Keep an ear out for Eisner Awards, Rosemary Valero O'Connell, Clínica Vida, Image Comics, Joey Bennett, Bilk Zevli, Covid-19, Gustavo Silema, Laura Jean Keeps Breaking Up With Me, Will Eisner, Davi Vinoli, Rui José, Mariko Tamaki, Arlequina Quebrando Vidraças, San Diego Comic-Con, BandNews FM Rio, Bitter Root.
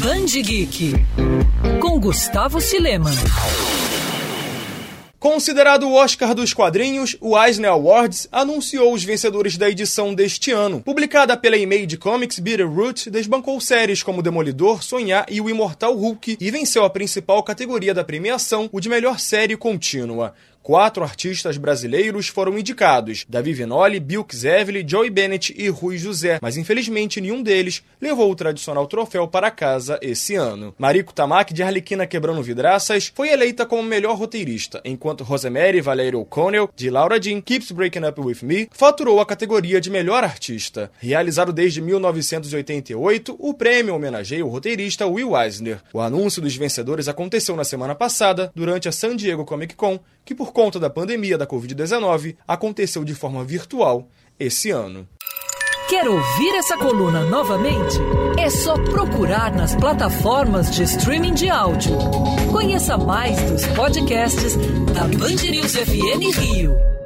Band Geek, com Gustavo Silema. Considerado o Oscar dos quadrinhos, o Eisner Awards anunciou os vencedores da edição deste ano. Publicada pela Image Comics, Bitter Root desbancou séries como Demolidor, Sonhar e o Imortal Hulk e venceu a principal categoria da premiação, o de melhor série contínua. 4 artistas brasileiros foram indicados: Davi Vinoli, Bilk Zevli, Joey Bennett e Rui José, mas infelizmente nenhum deles levou o tradicional troféu para casa esse ano. Mariko Tamaki, de Arlequina Quebrando Vidraças, foi eleita como melhor roteirista, enquanto Rosemary Valero O'Connell, de Laura Jean Keeps Breaking Up With Me, faturou a categoria de melhor artista. Realizado desde 1988, o prêmio homenageia o roteirista Will Eisner. O anúncio dos vencedores aconteceu na semana passada, durante a San Diego Comic-Con, que por conta da pandemia da Covid-19 aconteceu de forma virtual esse ano. Quer ouvir essa coluna novamente? É só procurar nas plataformas de streaming de áudio. Conheça mais dos podcasts da BandNews FM Rio.